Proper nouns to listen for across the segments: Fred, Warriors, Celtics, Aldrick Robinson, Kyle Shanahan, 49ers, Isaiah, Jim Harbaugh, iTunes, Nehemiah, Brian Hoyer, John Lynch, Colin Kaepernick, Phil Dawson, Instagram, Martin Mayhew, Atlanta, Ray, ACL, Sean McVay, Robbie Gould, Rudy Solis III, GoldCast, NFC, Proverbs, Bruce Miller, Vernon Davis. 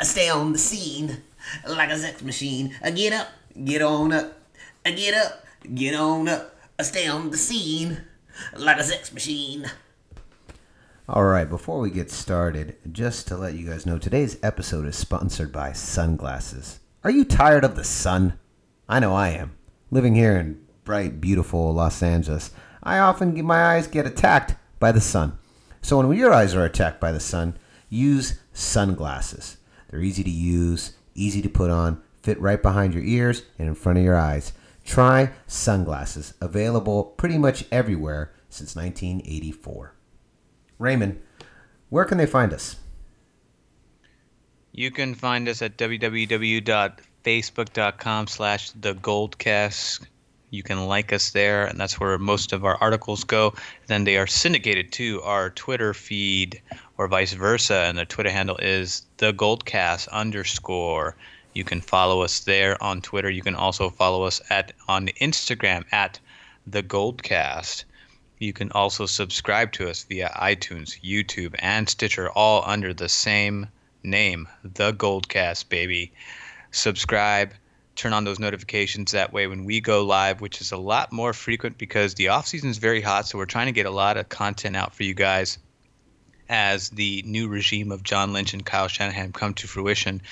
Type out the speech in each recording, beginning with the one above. I stay on the scene like a sex machine. I get up, get on up. I get up, get on up. I stay on the scene like a sex machine. All right, before we get started, just to let you guys know, today's episode is sponsored by sunglasses. Are you tired of the sun? I know I am. Living here in bright, beautiful Los Angeles, I often get my eyes get attacked by the sun. So when your eyes are attacked by the sun, use sunglasses. They're easy to use, easy to put on, fit right behind your ears and in front of your eyes. Try sunglasses, available pretty much everywhere since 1984. Raymond, where can they find us? You can find us at facebook.com/thegoldcast. You can like us there, and that's where most of our articles go. Then they are syndicated to our Twitter feed or vice versa, and the Twitter handle is thegoldcast_. You can follow us there on Twitter. You can also follow us on Instagram at thegoldcast. You can also subscribe to us via iTunes, YouTube, and Stitcher, all under the same name, The Goldcast, baby. Subscribe, turn on those notifications. That way when we go live, which is a lot more frequent because the off-season is very hot, so we're trying to get a lot of content out for you guys as the new regime of John Lynch and Kyle Shanahan come to fruition.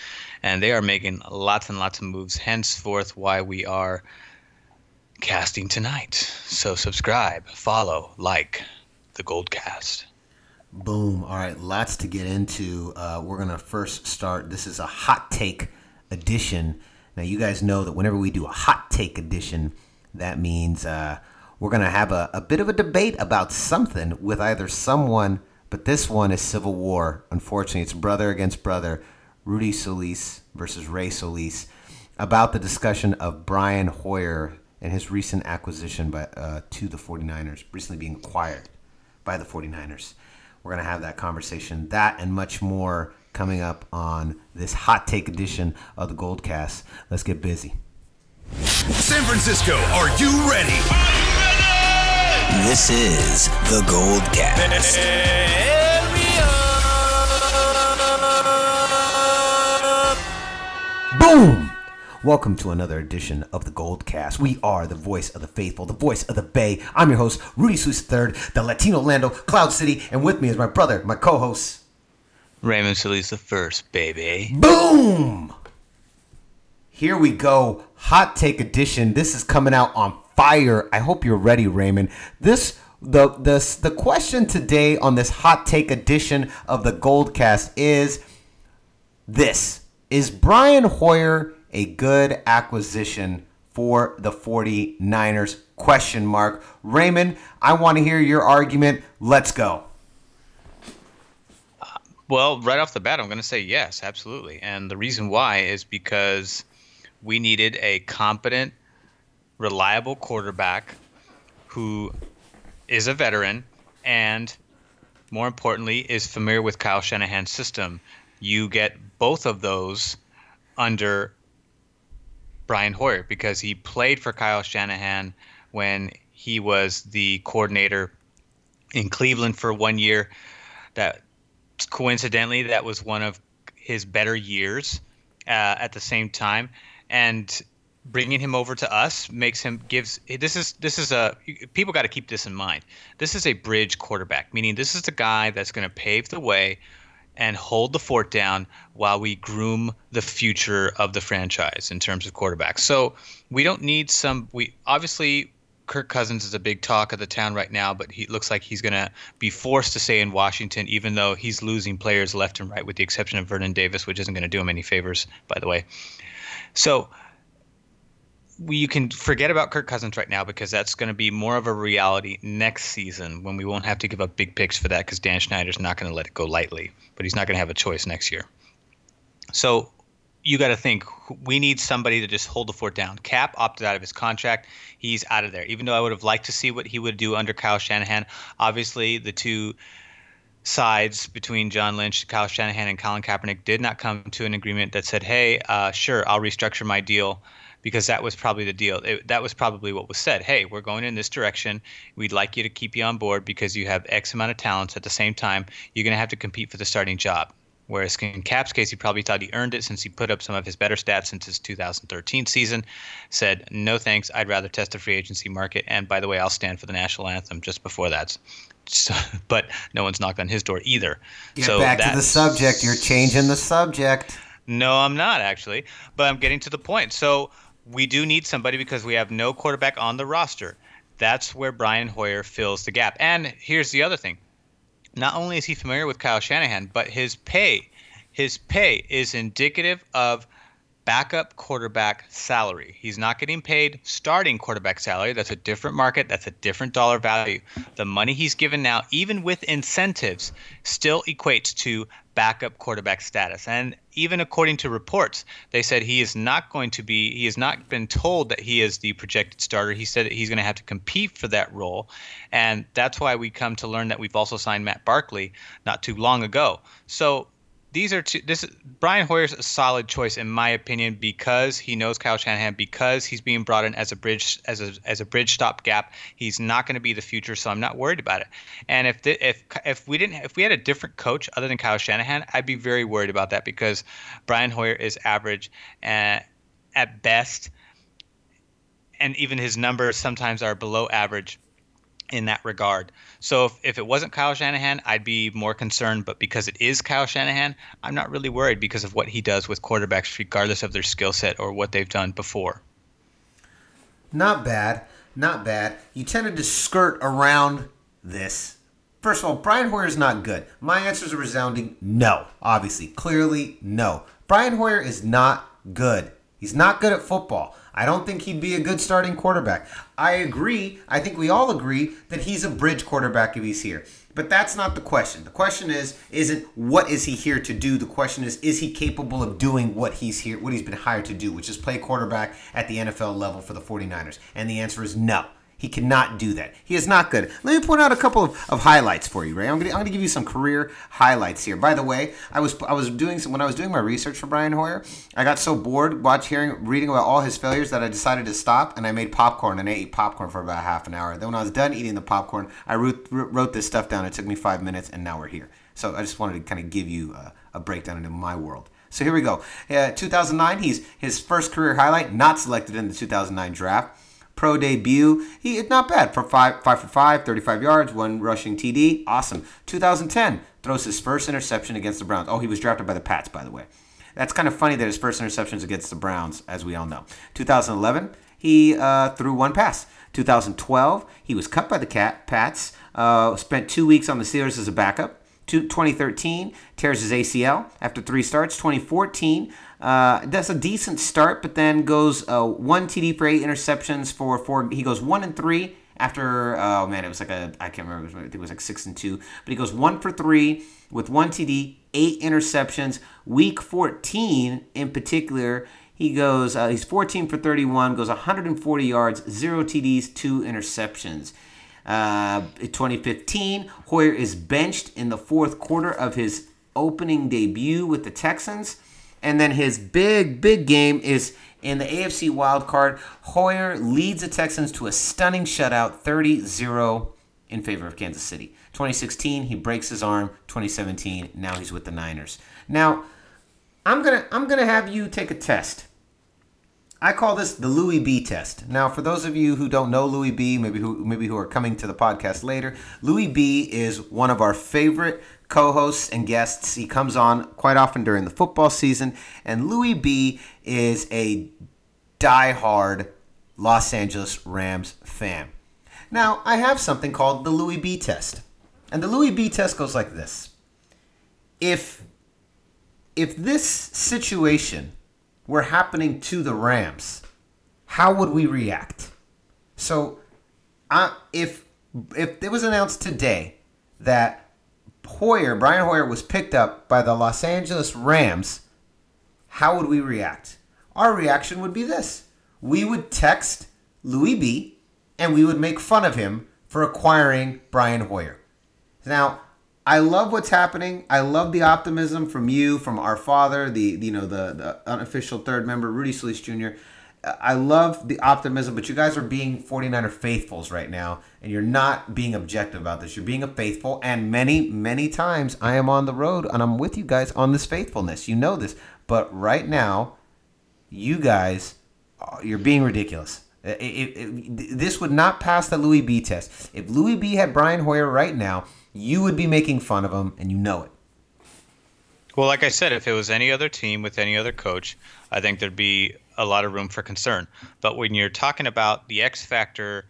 And they are making lots and lots of moves, henceforth why we are casting tonight. So subscribe, follow, like the Goldcast. Boom. All right, lots to get into. We're going to first start. This is a hot take edition. Now, you guys know that whenever we do a hot take edition, that means we're going to have a bit of a debate about something with either someone, but this one is Civil War. Unfortunately, it's brother against brother, Rudy Solis versus Ray Solis, about the discussion of Brian Hoyer and his recent acquisition to the 49ers, recently being acquired by the 49ers. We're going to have that conversation, that and much more coming up on this hot take edition of the Goldcast. Let's get busy. San Francisco, are you ready? Are you ready? This is the Goldcast. Boom! Welcome to another edition of the Goldcast. We are the voice of the faithful, the voice of the Bay. I'm your host, Rudy Solis III, the Latino Lando, Cloud City, and with me is my brother, my co-host, Raymond Solis I, baby. Boom! Here we go, hot take edition. This is coming out on fire. I hope you're ready, Raymond. The question today on this hot take edition of the Goldcast is this: is Brian Hoyer a good acquisition for the 49ers? Question mark. Raymond, I want to hear your argument. Let's go. Well, right off the bat, I'm going to say yes, absolutely. And the reason why is because we needed a competent, reliable quarterback who is a veteran and, more importantly, is familiar with Kyle Shanahan's system. You get both of those under Brian Hoyer, because he played for Kyle Shanahan when he was the coordinator in Cleveland for 1 year. That coincidentally, that was one of his better years at the same time. And bringing him over to us makes him this is people got to keep this in mind. This is a bridge quarterback, meaning this is the guy that's going to pave the way and hold the fort down while we groom the future of the franchise in terms of quarterbacks. So we don't need obviously Kirk Cousins is a big talk of the town right now, but he looks like he's going to be forced to stay in Washington, even though he's losing players left and right, with the exception of Vernon Davis, which isn't going to do him any favors, by the way. So you can forget about Kirk Cousins right now, because that's going to be more of a reality next season when we won't have to give up big picks for that, because Dan Schneider's not going to let it go lightly, but he's not going to have a choice next year. So you got to think, we need somebody to just hold the fort down. Cap opted out of his contract. He's out of there, even though I would have liked to see what he would do under Kyle Shanahan. Obviously, the two sides between John Lynch, Kyle Shanahan, and Colin Kaepernick did not come to an agreement that said, hey, sure, I'll restructure my deal. Because that was probably the deal. That was probably what was said. Hey, we're going in this direction. We'd like you to keep you on board because you have X amount of talents. At the same time, you're going to have to compete for the starting job. Whereas in Cap's case, he probably thought he earned it since he put up some of his better stats since his 2013 season, said, no thanks, I'd rather test the free agency market. And by the way, I'll stand for the national anthem just before that. So, but no one's knocked on his door either. Back to the subject. You're changing the subject. No, I'm not actually, but I'm getting to the point. So we do need somebody because we have no quarterback on the roster. That's where Brian Hoyer fills the gap. And here's the other thing. Not only is he familiar with Kyle Shanahan, but his pay is indicative of backup quarterback salary. He's not getting paid starting quarterback salary. That's a different market. That's a different dollar value. The money he's given now, even with incentives, still equates to backup quarterback status. And even according to reports, they said he has not been told that he is the projected starter. He said that he's going to have to compete for that role. And that's why we come to learn that we've also signed Matt Barkley not too long ago. So Brian Hoyer's a solid choice, in my opinion, because he knows Kyle Shanahan, because he's being brought in as a bridge, as a bridge stopgap. He's not going to be the future, so I'm not worried about it. And if we had a different coach other than Kyle Shanahan, I'd be very worried about that because Brian Hoyer is average at best, and even his numbers sometimes are below average in that regard. So if it wasn't Kyle Shanahan, I'd be more concerned. But because it is Kyle Shanahan, I'm not really worried because of what he does with quarterbacks, regardless of their skill set or what they've done before. Not bad. Not bad. You tended to skirt around this. First of all, Brian Hoyer is not good. My answer is a resounding no, obviously. Clearly, no. Brian Hoyer is not good. He's not good at football. I don't think he'd be a good starting quarterback. I agree. I think we all agree that he's a bridge quarterback if he's here. But that's not the question. The question isn't what is he here to do? The question is he capable of doing what he's been hired to do, which is play quarterback at the NFL level for the 49ers? And the answer is no. He cannot do that. He is not good. Let me point out a couple of highlights for you, Ray. I'm going to give you some career highlights here. By the way, when I was doing my research for Brian Hoyer, I got so bored reading about all his failures that I decided to stop, and I made popcorn, and I ate popcorn for about half an hour. Then when I was done eating the popcorn, I wrote this stuff down. It took me 5 minutes, and now we're here. So I just wanted to kind of give you a breakdown into my world. So here we go. 2009, his first career highlight, not selected in the 2009 draft. Pro debut, he not bad for 5 for 5, 35 yards, one rushing TD, awesome. 2010, throws his first interception against the Browns. Oh, he was drafted by the Pats, by the way. That's kind of funny that his first interception is against the Browns, as we all know. 2011, he threw one pass. 2012, he was cut by the Pats, spent 2 weeks on the Steelers as a backup. 2013, tears his ACL after 3 starts. 2014, that's a decent start, but then goes 1 TD for 8 interceptions for 4. He goes 1-3 after, I can't remember. I think it was like 6-2. But he goes 1 for 3 with 1 TD, 8 interceptions. Week 14 in particular, he goes, he's 14 for 31, goes 140 yards, 0 TDs, 2 interceptions. 2015, Hoyer is benched in the fourth quarter of his opening debut with the Texans. And then his big game is in the AFC wild card. Hoyer leads the Texans to a stunning shutout, 30-0 in favor of Kansas City. 2016, he breaks his arm. 2017, now he's with the Niners. Now, I'm gonna have you take a test. I call this the Louis B test. Now, for those of you who don't know Louis B, maybe who are coming to the podcast later, Louis B is one of our favorite co-hosts and guests. He comes on quite often during the football season, and Louis B is a diehard Los Angeles Rams fan. Now, I have something called the Louis B test, and the Louis B test goes like this: if this situation were happening to the Rams, how would we react? So if it was announced today that Brian Hoyer was picked up by the Los Angeles Rams, how would we react? Our reaction would be this. We would text Louis B and we would make fun of him for acquiring Brian Hoyer. Now, I love what's happening. I love the optimism from you, from our father, the unofficial third member, Rudy Solis Jr. I love the optimism, but you guys are being 49er faithfuls right now, and you're not being objective about this. You're being a faithful, and many, many times I am on the road, and I'm with you guys on this faithfulness. You know this. But right now, you guys, you're being ridiculous. This would not pass the Louis B test. If Louis B had Brian Hoyer right now, you would be making fun of him, and you know it. Well, like I said, if it was any other team with any other coach, I think there'd be a lot of room for concern. But when you're talking about the X factor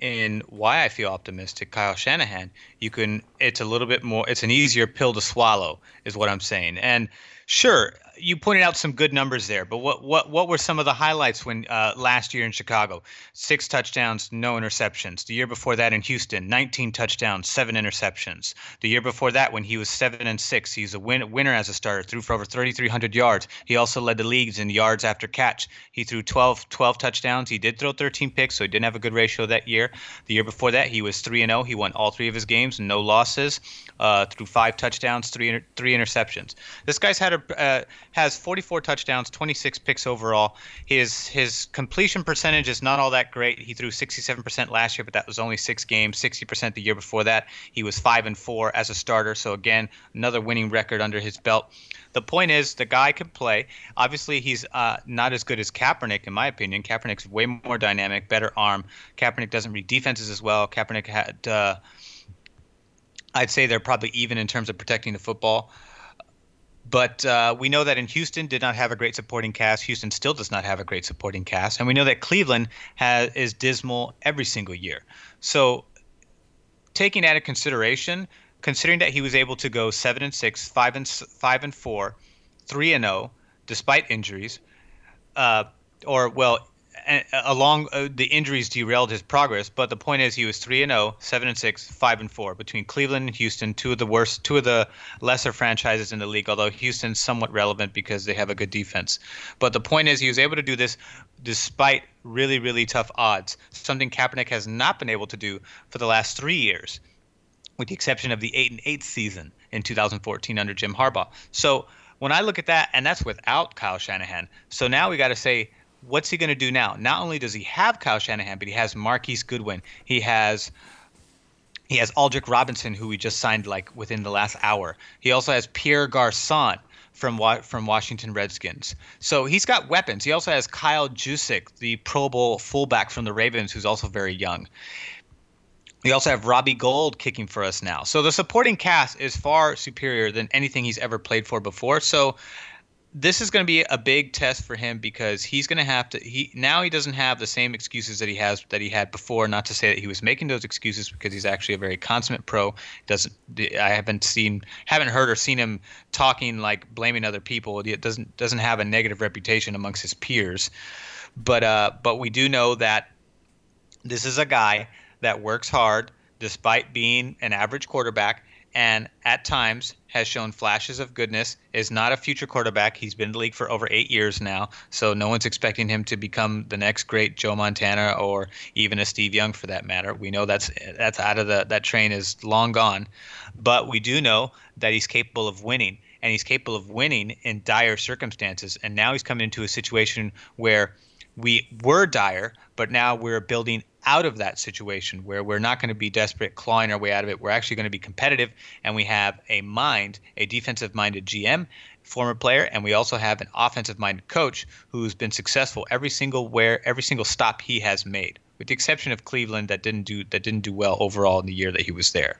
in why I feel optimistic, Kyle Shanahan, it's a little bit more, it's an easier pill to swallow is what I'm saying. And sure, you pointed out some good numbers there, but what were some of the highlights when last year in Chicago? 6 touchdowns, no interceptions. The year before that in Houston, 19 touchdowns, 7 interceptions. The year before that when he was 7-6, he's a winner as a starter, threw for over 3,300 yards. He also led the leagues in yards after catch. He threw 12 touchdowns. He did throw 13 picks, so he didn't have a good ratio that year. The year before that, he was 3-0. He won all 3 of his games, no losses, through 5 touchdowns, 3 interceptions. This guy's had has 44 touchdowns, 26 picks overall. His completion percentage is not all that great. He threw 67% last year, but that was only 6 games, 60% the year before that. He was 5-4 as a starter, so again, another winning record under his belt. The point is, the guy can play. Obviously, he's not as good as Kaepernick, in my opinion. Kaepernick's way more dynamic, better arm. Kaepernick doesn't read defenses as well. Kaepernick had, I'd say they're probably even in terms of protecting the football. But we know that in Houston did not have a great supporting cast. Houston still does not have a great supporting cast. And we know that Cleveland is dismal every single year. So taking that into consideration, considering that he was able to go 7-6, 5-4, 3-0, despite injuries, the injuries derailed his progress, but the point is he was 3-0, 7-6, 5-4 between Cleveland and Houston, two of the lesser franchises in the league, although Houston's somewhat relevant because they have a good defense. But the point is he was able to do this despite really, really tough odds, something Kaepernick has not been able to do for the last 3 years, with the exception of the 8-8 season in 2014 under Jim Harbaugh. So when I look at that, and that's without Kyle Shanahan, so now we got to say, what's he going to do now? Not only does he have Kyle Shanahan, but he has Marquise Goodwin. He has Aldrick Robinson, who we just signed like within the last hour. He also has Pierre Garçon from Washington Redskins. So he's got weapons. He also has Kyle Juszczyk, the Pro Bowl fullback from the Ravens, who's also very young. We also have Robbie Gould kicking for us now. So the supporting cast is far superior than anything he's ever played for before. So this is going to be a big test for him because he's going to have to. He doesn't have the same excuses that he had before. Not to say that he was making those excuses because he's actually a very consummate pro. Haven't heard or seen him talking like blaming other people. It doesn't have a negative reputation amongst his peers. But we do know that this is a guy that works hard despite being an average quarterback, and at times has shown flashes of goodness, is not a future quarterback. He's been in the league for over 8 years now, so no one's expecting him to become the next great Joe Montana or even a Steve Young for that matter. We know that's out of that train is long gone, but we do know that he's capable of winning, and he's capable of winning in dire circumstances. And now he's coming into a situation where we were dire, but now we're building out of that situation where we're not going to be desperate clawing our way out of it. We're actually going to be competitive, and we have a defensive-minded GM, former player, and we also have an offensive-minded coach who's been successful every single stop he has made, with the exception of Cleveland that didn't do well overall in the year that he was there.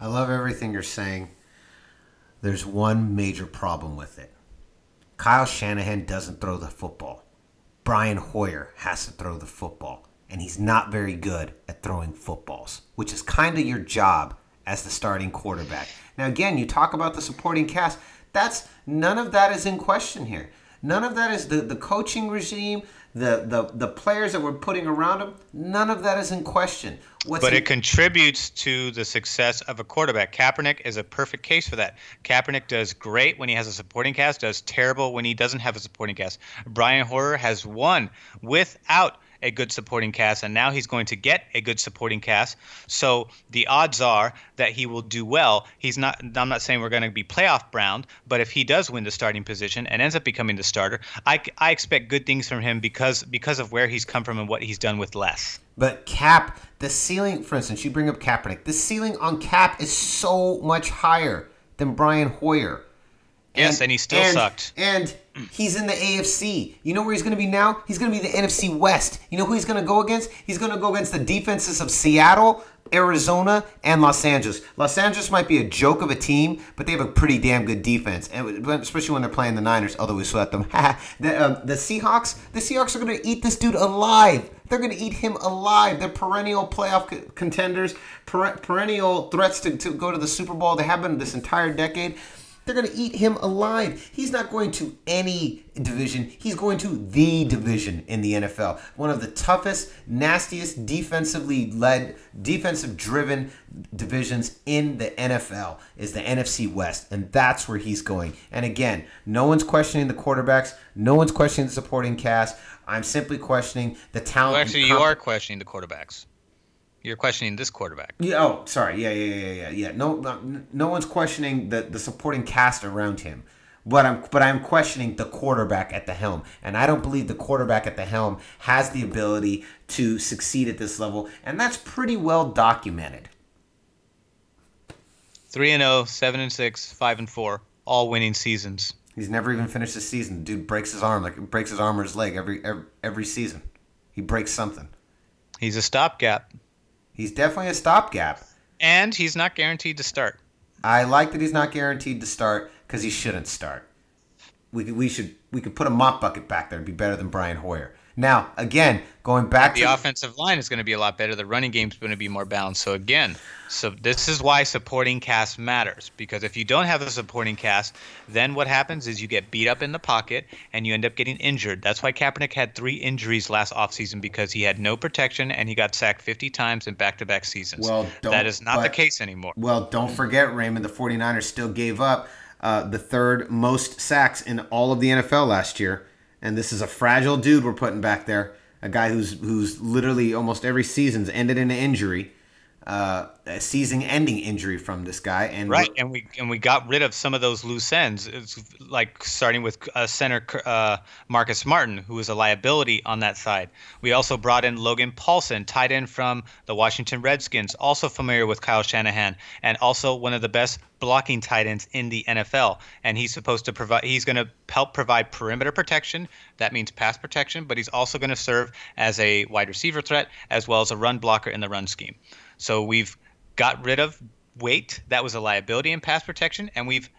I love everything you're saying. There's one major problem with it. Kyle Shanahan doesn't throw the football. Brian Hoyer has to throw the football, and he's not very good at throwing footballs, which is kind of your job as the starting quarterback. Now, again, you talk about the supporting cast. None of that is in question here. None of that is the coaching regime, the players that we're putting around him. None of that is in question. But it contributes to the success of a quarterback. Kaepernick is a perfect case for that. Kaepernick does great when he has a supporting cast, does terrible when he doesn't have a supporting cast. Brian Hoyer has won without a good supporting cast, and now he's going to get a good supporting cast. So the odds are that he will do well. He's not. I'm not saying we're going to be playoff Brown, but if he does win the starting position and ends up becoming the starter, I expect good things from him because of where he's come from and what he's done with less. But Cap, the ceiling, for instance, you bring up Kaepernick. The ceiling on Cap is so much higher than Brian Hoyer. Yes, and he still sucked. And he's in the AFC. You know where he's going to be now? He's going to be the NFC West. You know who he's going to go against? He's going to go against the defenses of Seattle, Arizona, and Los Angeles. Los Angeles might be a joke of a team, but they have a pretty damn good defense, and especially when they're playing the Niners, although we swept them. The Seahawks are going to eat this dude alive. They're going to eat him alive. They're perennial playoff contenders, perennial threats to go to the Super Bowl. They have been this entire decade. They're going to eat him alive. He's not going to any division. He's going to the division in the NFL. One of the toughest, nastiest, defensively led, defensive-driven divisions in the NFL is the NFC West, and that's where he's going. And again, no one's questioning the quarterbacks. No one's questioning the supporting cast. I'm simply questioning the talent. Well, actually, you are questioning the quarterbacks. You're questioning this quarterback. Yeah. Oh, sorry. Yeah. No one's questioning the supporting cast around him. But I'm questioning the quarterback at the helm. And I don't believe the quarterback at the helm has the ability to succeed at this level. And that's pretty well documented. 3-0, 7-6, 5-4, all winning seasons. He's never even finished the season. Dude breaks his arm, or his leg every season. He breaks something. He's a stopgap. He's definitely a stopgap. And he's not guaranteed to start. I like that he's not guaranteed to start because he shouldn't start. We could put a mop bucket back there and be better than Brian Hoyer. Now, again, going back to the offensive line is going to be a lot better. The running game is going to be more balanced. So, again, this is why supporting cast matters, because if you don't have a supporting cast, then what happens is you get beat up in the pocket and you end up getting injured. That's why Kaepernick had 3 injuries last offseason, because he had no protection and he got sacked 50 times in back-to-back seasons. Well, that is not the case anymore. Well, don't forget, Raymond, the 49ers still gave up the third most sacks in all of the NFL last year. And this is a fragile dude we're putting back there, a guy who's literally almost every season's ended in an injury, a season-ending injury from this guy. And right, and we got rid of some of those loose ends, it's like starting with center Marcus Martin, who was a liability on that side. We also brought in Logan Paulsen, tight end from the Washington Redskins, also familiar with Kyle Shanahan, and also one of the best blocking tight ends in the NFL, and he's going to help provide perimeter protection. That means pass protection, but he's also going to serve as a wide receiver threat as well as a run blocker in the run scheme. So we've got rid of Waite. That was a liability in pass protection, and we've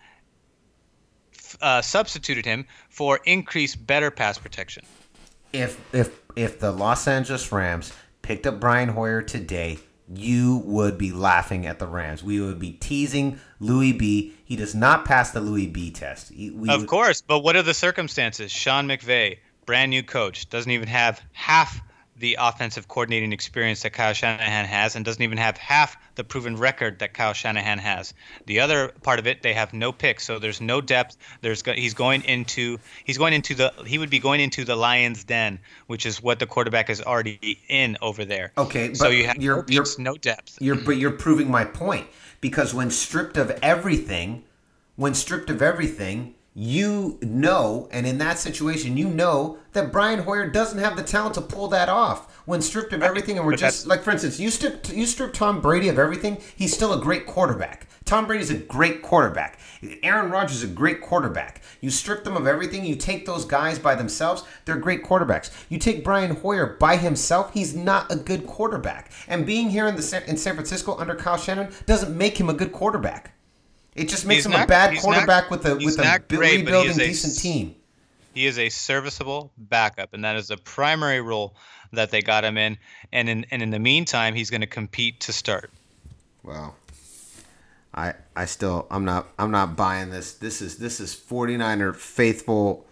substituted him for increased, better pass protection. If the Los Angeles Rams picked up Brian Hoyer today, you would be laughing at the Rams. We would be teasing Louis B. He does not pass the Louis B test. Of course, but what are the circumstances? Sean McVay, brand new coach, doesn't even have half the offensive coordinating experience that Kyle Shanahan has and doesn't even have half the proven record that Kyle Shanahan has. The other part of it, they have no picks, so there's no depth. He would be going into the lion's den, which is what the quarterback is already in over there. Okay, so you have no depth. But you're proving my point, because when stripped of everything, you know, and in that situation, you know that Brian Hoyer doesn't have the talent to pull that off. When stripped of everything, and we're just like, for instance, you strip Tom Brady of everything, he's still a great quarterback. Tom Brady's a great quarterback. Aaron Rodgers is a great quarterback. You strip them of everything, you take those guys by themselves, they're great quarterbacks. You take Brian Hoyer by himself, he's not a good quarterback. And being here in San Francisco under Kyle Shanahan doesn't make him a good quarterback. It just makes him a bad quarterback with a rebuilding decent team. He is a serviceable backup, and that is the primary role that they got him in. And in the meantime, he's going to compete to start. Wow, I'm not buying this. This is 49er faithful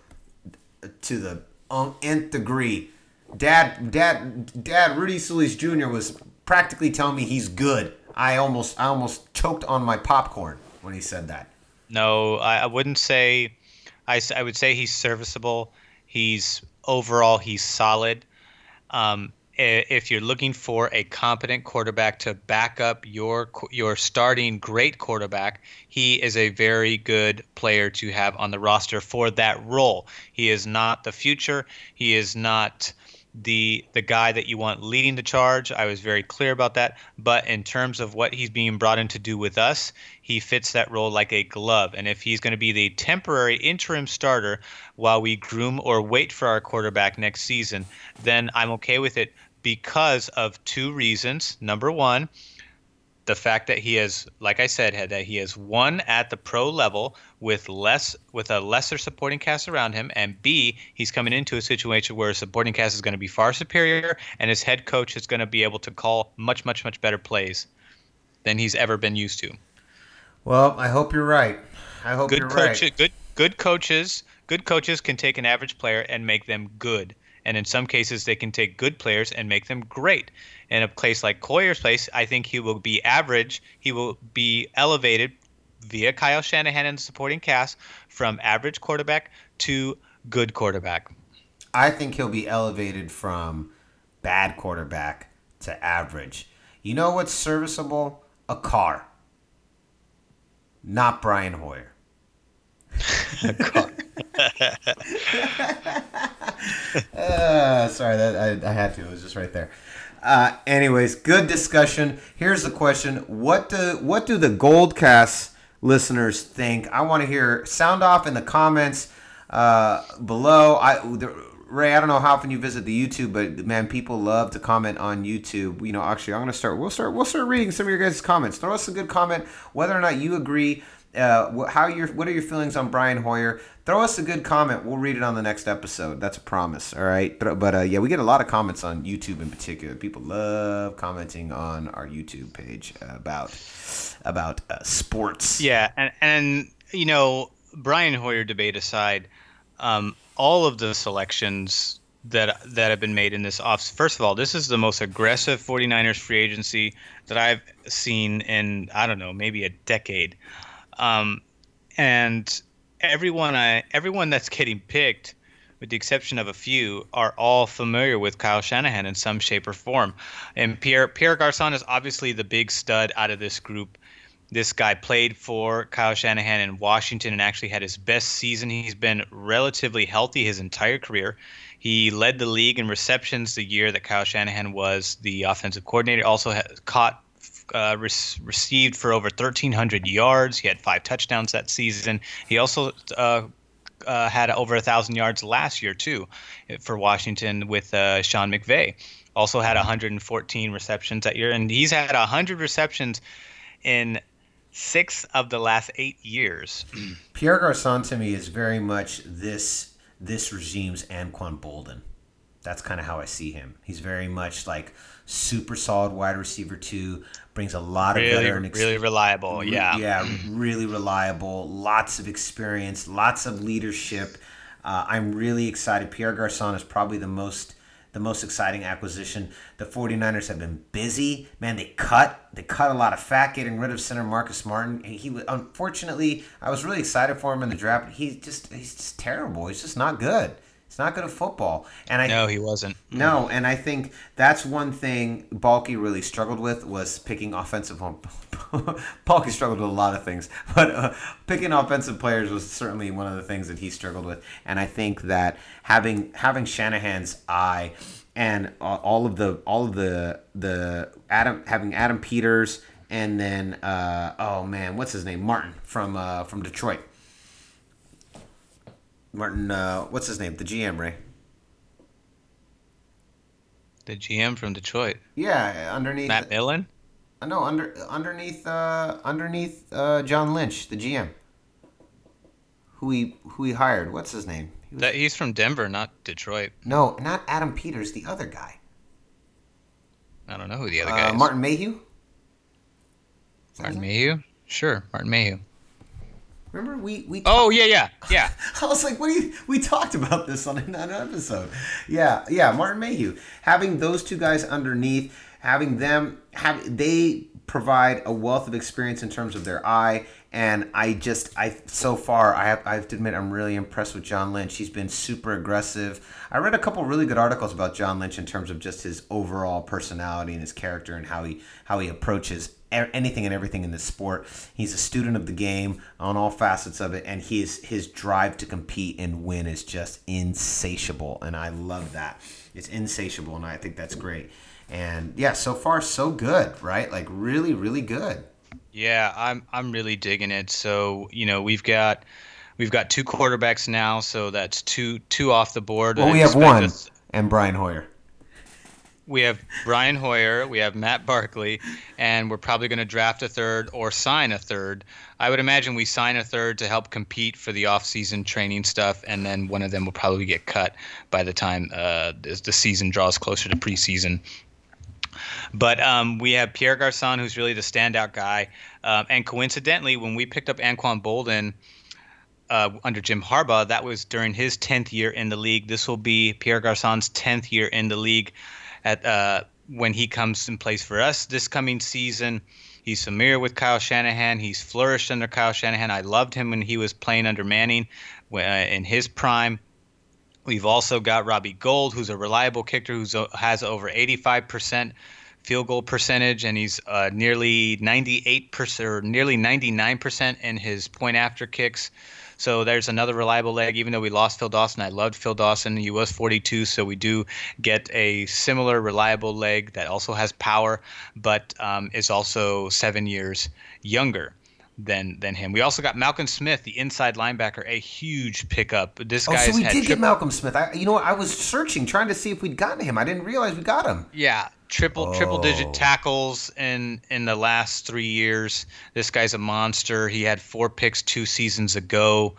to the nth degree. Dad, Rudy Solis Jr. was practically telling me he's good. I almost choked on my popcorn when he said that. No, I wouldn't say. I would say he's serviceable. He's solid. If you're looking for a competent quarterback to back up your starting great quarterback, he is a very good player to have on the roster for that role. He is not the future. He is not the guy that you want leading the charge. I was very clear about that. But in terms of what he's being brought in to do with us, he fits that role like a glove. And if he's going to be the temporary interim starter while we groom or wait for our quarterback next season, then I'm okay with it because of two reasons. Number one, the fact that he has, like I said, that he has won at the pro level with a lesser supporting cast around him, and B, he's coming into a situation where his supporting cast is going to be far superior, and his head coach is going to be able to call much, much, much better plays than he's ever been used to. Well, I hope you're right. I hope you're right. Good coaches can take an average player and make them good. And in some cases, they can take good players and make them great. In a place like Hoyer's place, I think he will be average. He will be elevated via Kyle Shanahan and the supporting cast from average quarterback to good quarterback. I think he'll be elevated from bad quarterback to average. You know what's serviceable? A car. Not Brian Hoyer. A car. Sorry, that I had to. It was just right there. Anyways, good discussion. Here's the question: What do the GoldCast listeners think? I want to hear sound off in the comments below. Ray, I don't know how often you visit the YouTube, but man, people love to comment on YouTube. You know, actually, I'm gonna start. We'll start reading some of your guys' comments. Throw us a good comment, whether or not you agree. What are your feelings on Brian Hoyer? Throw us a good comment. We'll read it on the next episode. That's a promise. All right. But yeah, we get a lot of comments on YouTube in particular. People love commenting on our YouTube page about sports. Yeah, and you know, Brian Hoyer debate aside, all of the selections that have been made in this off. First of all, this is the most aggressive 49ers free agency that I've seen in, I don't know, maybe a decade. And everyone that's getting picked, with the exception of a few, are all familiar with Kyle Shanahan in some shape or form. And Pierre Garçon is obviously the big stud out of this group. This guy played for Kyle Shanahan in Washington and actually had his best season. He's been relatively healthy his entire career. He led the league in receptions the year that Kyle Shanahan was the offensive coordinator. Also received for over 1,300 yards. He had 5 touchdowns that season. He also had over 1,000 yards last year, too, for Washington with Sean McVay. Also had 114 receptions that year. And he's had 100 receptions in 6 of the last 8 years. Pierre Garçon, to me, is very much this regime's Anquan Boldin. That's kind of how I see him. He's very much like super solid wide receiver too. Brings a lot of really reliable. Yeah, really reliable. Lots of experience, lots of leadership. I'm really excited. Pierre Garçon is probably the most exciting acquisition. The 49ers have been busy. Man, they cut a lot of fat, getting rid of center Marcus Martin. And he, unfortunately, I was really excited for him in the draft. He's just terrible. He's just not good. It's not good at football. No, he wasn't. No, and I think that's one thing Balky really struggled with was picking offensive – Balky struggled with a lot of things. But picking offensive players was certainly one of the things that he struggled with. And I think that having Shanahan's eye and having Adam Peters and then what's his name? Martin from Detroit. Martin, what's his name? The GM, Ray. The GM from Detroit. Yeah, underneath Matt Millen. No, underneath John Lynch, the GM. Who he hired? What's his name? He's from Denver, not Detroit. No, not Adam Peters. The other guy. I don't know who the other guy is. Martin Mayhew. Martin Mayhew. Sure, Martin Mayhew. Remember we Oh yeah. I was like, we talked about this on another episode. Yeah, Martin Mayhew. Having those two guys underneath, having them they provide a wealth of experience in terms of their eye And I have to admit, I'm really impressed with John Lynch. He's been super aggressive. I read a couple really good articles about John Lynch in terms of just his overall personality and his character and how he approaches anything and everything in this sport. He's a student of the game on all facets of it, and his drive to compete and win is just insatiable, and I love that. It's insatiable, and I think that's great. And yeah, so far so good, right? Like really, really good. Yeah, I'm really digging it. So, you know, we've got two quarterbacks now, so that's two off the board. Well, we have one and Brian Hoyer. We have Brian Hoyer, we have Matt Barkley, and we're probably going to draft a third or sign a third. I would imagine we sign a third to help compete for the off-season training stuff, and then one of them will probably get cut by the time the season draws closer to preseason. But we have Pierre Garçon, who's really the standout guy. And coincidentally, when we picked up Anquan Boldin under Jim Harbaugh, that was during his 10th year in the league. This will be Pierre Garçon's 10th year in the league when he comes and plays for us this coming season. He's familiar with Kyle Shanahan. He's flourished under Kyle Shanahan. I loved him when he was playing under Manning in his prime. We've also got Robbie Gould, who's a reliable kicker who has over 85% field goal percentage, and he's nearly 98% or nearly 99% in his point after kicks. So there's another reliable leg. Even though we lost Phil Dawson, I loved Phil Dawson. He was 42, so we do get a similar reliable leg that also has power, but is also 7 years younger than him. We also got Malcolm Smith, the inside linebacker, a huge pickup. This guy. Oh, so we did get Malcolm Smith. You know what? I was searching, trying to see if we'd gotten him. I didn't realize we got him. Yeah, triple-digit tackles in the last 3 years. This guy's a monster. He had 4 picks 2 seasons ago,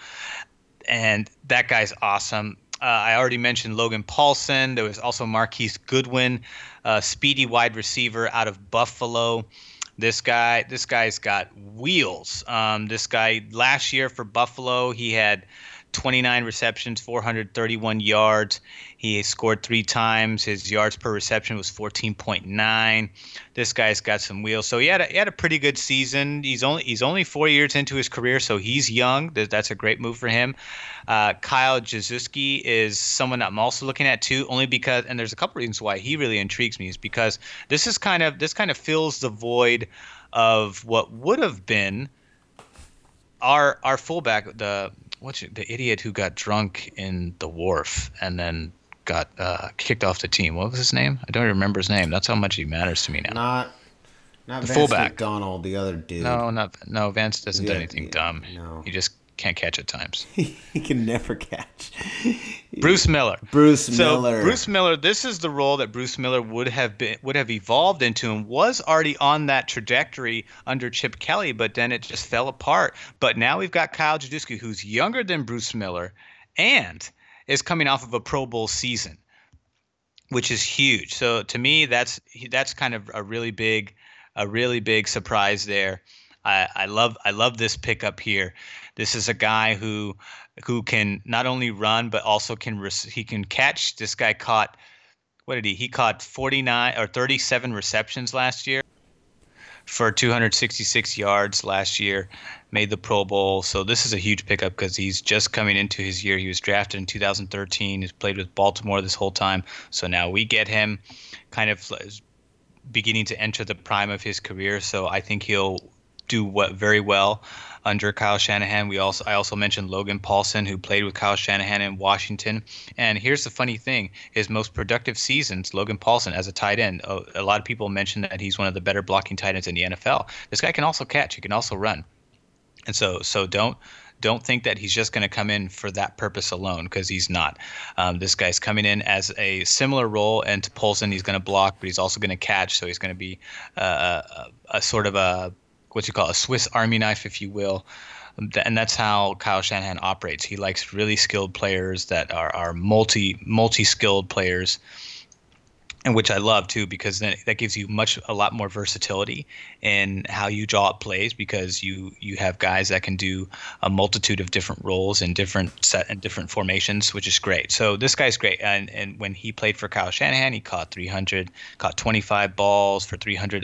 and that guy's awesome. I already mentioned Logan Paulsen. There was also Marquise Goodwin, a speedy wide receiver out of Buffalo. This guy's got wheels. This guy last year for Buffalo, he had 29 receptions, 431 yards. He scored 3 times. His yards per reception was 14.9. This guy's got some wheels. So he had a pretty good season. He's only 4 years into his career, so he's young. That's a great move for him. Kyle Juszczyk is someone that I'm also looking at too, only because, and there's a couple reasons why he really intrigues me, is because this kind of fills the void of what would have been our fullback, the idiot who got drunk in the wharf and then got kicked off the team. What was his name? I don't even remember his name. That's how much he matters to me now. Not the Vance fullback. McDonald, the other dude. No, Vance doesn't do anything dumb. No. He just can't catch at times. He can never catch. Bruce Miller. Bruce Miller, this is the role that Bruce Miller would have evolved into and was already on that trajectory under Chip Kelly, but then it just fell apart. But now we've got Kyle Juszczyk, who's younger than Bruce Miller and is coming off of a Pro Bowl season, which is huge. So to me, that's kind of a really big surprise there. I love this pickup here. This is a guy who can not only run but also he can catch. This guy caught 37 receptions last year for 266 yards last year, made the Pro Bowl. So this is a huge pickup because he's just coming into his year. He was drafted in 2013. He's played with Baltimore this whole time. So now we get him kind of beginning to enter the prime of his career. So I think he'll do very well under Kyle Shanahan. I also mentioned Logan Paulsen, who played with Kyle Shanahan in Washington. And here's the funny thing: his most productive seasons, Logan Paulsen as a tight end. A lot of people mention that he's one of the better blocking tight ends in the NFL. This guy can also catch. He can also run. And so don't think that he's just going to come in for that purpose alone, because he's not. This guy's coming in as a similar role, and to Paulsen, he's going to block, but he's also going to catch. So he's going to be a sort of a a Swiss Army knife, if you will. And that's how Kyle Shanahan operates. He likes really skilled players that are multi-skilled players. And which I love too, because then that gives you a lot more versatility in how you draw up plays, because you have guys that can do a multitude of different roles in different set and different formations, which is great. So this guy's great, and when he played for Kyle Shanahan, he caught 25 balls for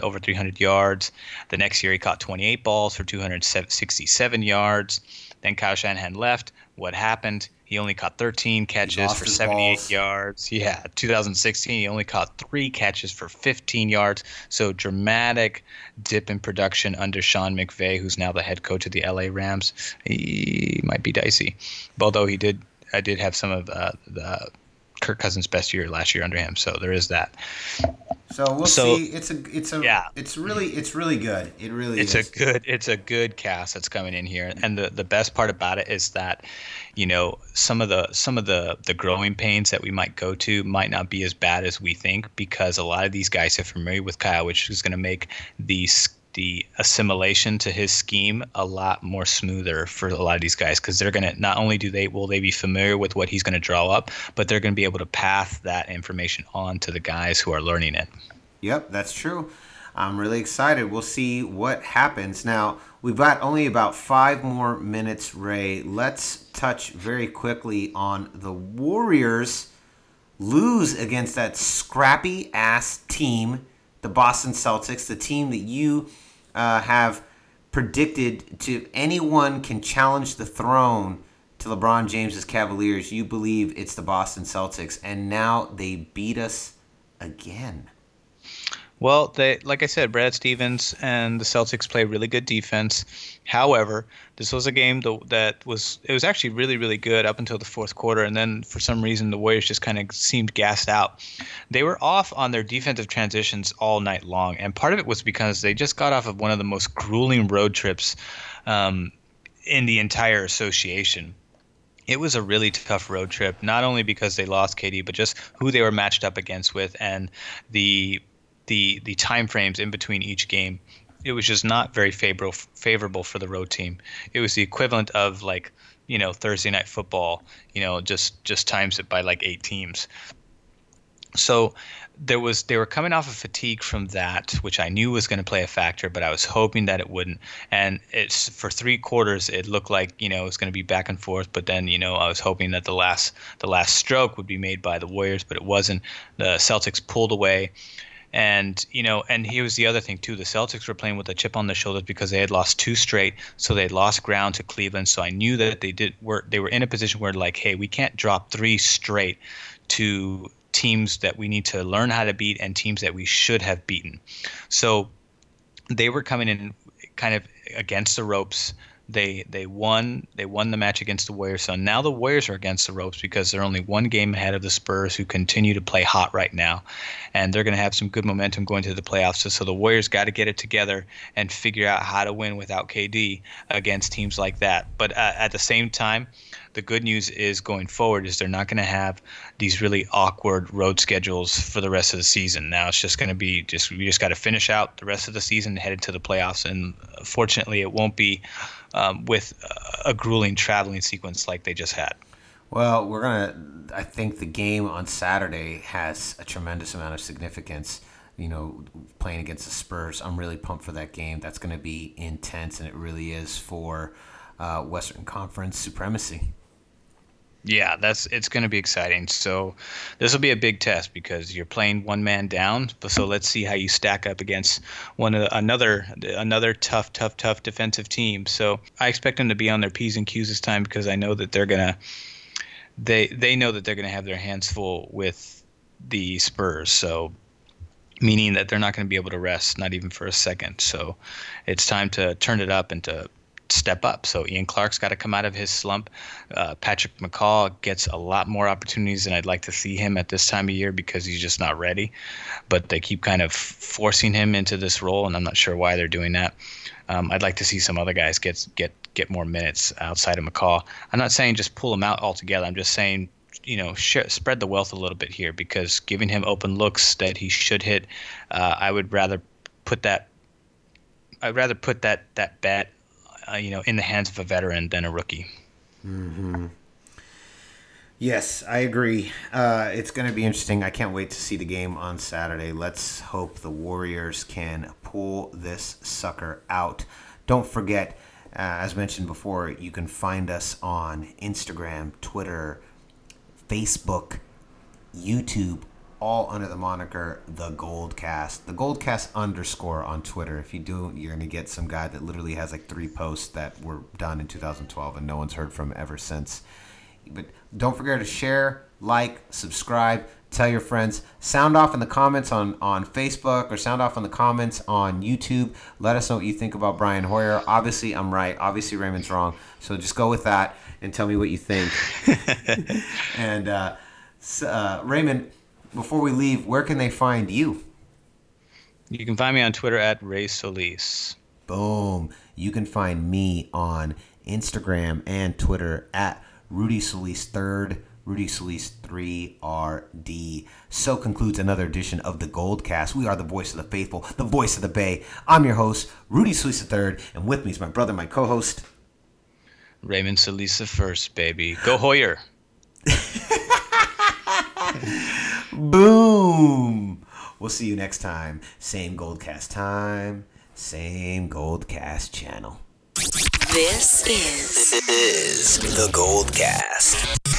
over 300 yards. The next year he caught 28 balls for 267 yards. Then Kyle Shanahan left. What happened? He only caught 13 catches for 78 yards. Yeah, 2016, he only caught 3 catches for 15 yards. So dramatic dip in production under Sean McVay, who's now the head coach of the LA Rams. He might be dicey, although I did have some of the Kirk Cousins' best year last year under him. So there is that. So we'll see. It's really good. It really is. It's a good cast that's coming in here, and the best part about it is that, you know, some of the growing pains that we might go to might not be as bad as we think, because a lot of these guys are familiar with Kyle, which is going to make the assimilation to his scheme a lot more smoother for a lot of these guys, because they're going to not only will they be familiar with what he's going to draw up, but they're going to be able to pass that information on to the guys who are learning it. Yep, that's true. I'm really excited. We'll see what happens. Now, we've got only about 5 more minutes, Ray. Let's touch very quickly on the Warriors lose against that scrappy-ass team, the Boston Celtics, the team that you have predicted to anyone can challenge the throne to LeBron James's Cavaliers. You believe it's the Boston Celtics, and now they beat us again. Well, like I said, Brad Stevens and the Celtics play really good defense. However, this was a game that was actually really, really good up until the fourth quarter, and then for some reason the Warriors just kind of seemed gassed out. They were off on their defensive transitions all night long, and part of it was because they just got off of one of the most grueling road trips in the entire association. It was a really tough road trip, not only because they lost KD, but just who they were matched up against with and the time frames in between each game. It was just not very favorable for the road team. It was the equivalent of, like, you know, Thursday night football, you know, just times it by like 8 teams. So they were coming off of fatigue from that, which I knew was going to play a factor, but I was hoping that it wouldn't. And it's for 3 quarters it looked like, you know, it was going to be back and forth, but then, you know, I was hoping that the last stroke would be made by the Warriors, but it wasn't. The Celtics pulled away. And, you know, and here's the other thing, too. The Celtics were playing with a chip on their shoulders because they had lost 2 straight, so they lost ground to Cleveland. So I knew that they were in a position where, like, hey, we can't drop 3 straight to teams that we need to learn how to beat and teams that we should have beaten. So they were coming in kind of against the ropes. They won the match against the Warriors. So now the Warriors are against the ropes because they're only 1 game ahead of the Spurs, who continue to play hot right now. And they're going to have some good momentum going to the playoffs. So the Warriors got to get it together and figure out how to win without KD against teams like that. But at the same time, the good news is going forward is they're not going to have these really awkward road schedules for the rest of the season. Now it's just going to be we just got to finish out the rest of the season and head into the playoffs. And fortunately, it won't be with a grueling traveling sequence like they just had. Well, I think the game on Saturday has a tremendous amount of significance, you know, playing against the Spurs. I'm really pumped for that game. That's going to be intense, and it really is for Western Conference supremacy. Yeah, it's going to be exciting. So this will be a big test because you're playing one man down. So let's see how you stack up against another tough defensive team. So I expect them to be on their P's and Q's this time, because I know that they're going to they know that they're going to have their hands full with the Spurs. So meaning that they're not going to be able to rest, not even for a second. So it's time to turn it up and to step up. So Ian Clark's got to come out of his slump. Patrick McCall gets a lot more opportunities than I'd like to see him at this time of year, because he's just not ready. But they keep kind of forcing him into this role, and I'm not sure why they're doing that. I'd like to see some other guys get more minutes outside of McCall. I'm not saying just pull him out altogether. I'm just saying, you know, spread the wealth a little bit here, because giving him open looks that he should hit, I'd rather put that bet, you know, in the hands of a veteran than a rookie. Mm-hmm. Yes, I agree. It's going to be interesting. I can't wait to see the game on Saturday. Let's hope the Warriors can pull this sucker out. Don't forget, as mentioned before, you can find us on Instagram, Twitter, Facebook, YouTube, all under the moniker The GoldCast. The GoldCast _ on Twitter. If you do, you're going to get some guy that literally has like 3 posts that were done in 2012 and no one's heard from ever since. But don't forget to share, like, subscribe, tell your friends. Sound off in the comments on Facebook or sound off in the comments on YouTube. Let us know what you think about Brian Hoyer. Obviously, I'm right. Obviously, Raymond's wrong. So just go with that and tell me what you think. And Raymond, before we leave, where can they find you? You can find me on Twitter at Ray Solis. Boom. You can find me on Instagram and Twitter at Rudy Solis 3rd, Rudy Solis 3RD. So concludes another edition of the GoldCast. We are the voice of the faithful, the voice of the Bay. I'm your host, Rudy Solis 3rd, and with me is my brother, my co-host, Raymond Solis 1st, baby. Go Hoyer. Boom. We'll see you next time. Same GoldCast time, same GoldCast channel. This is the GoldCast.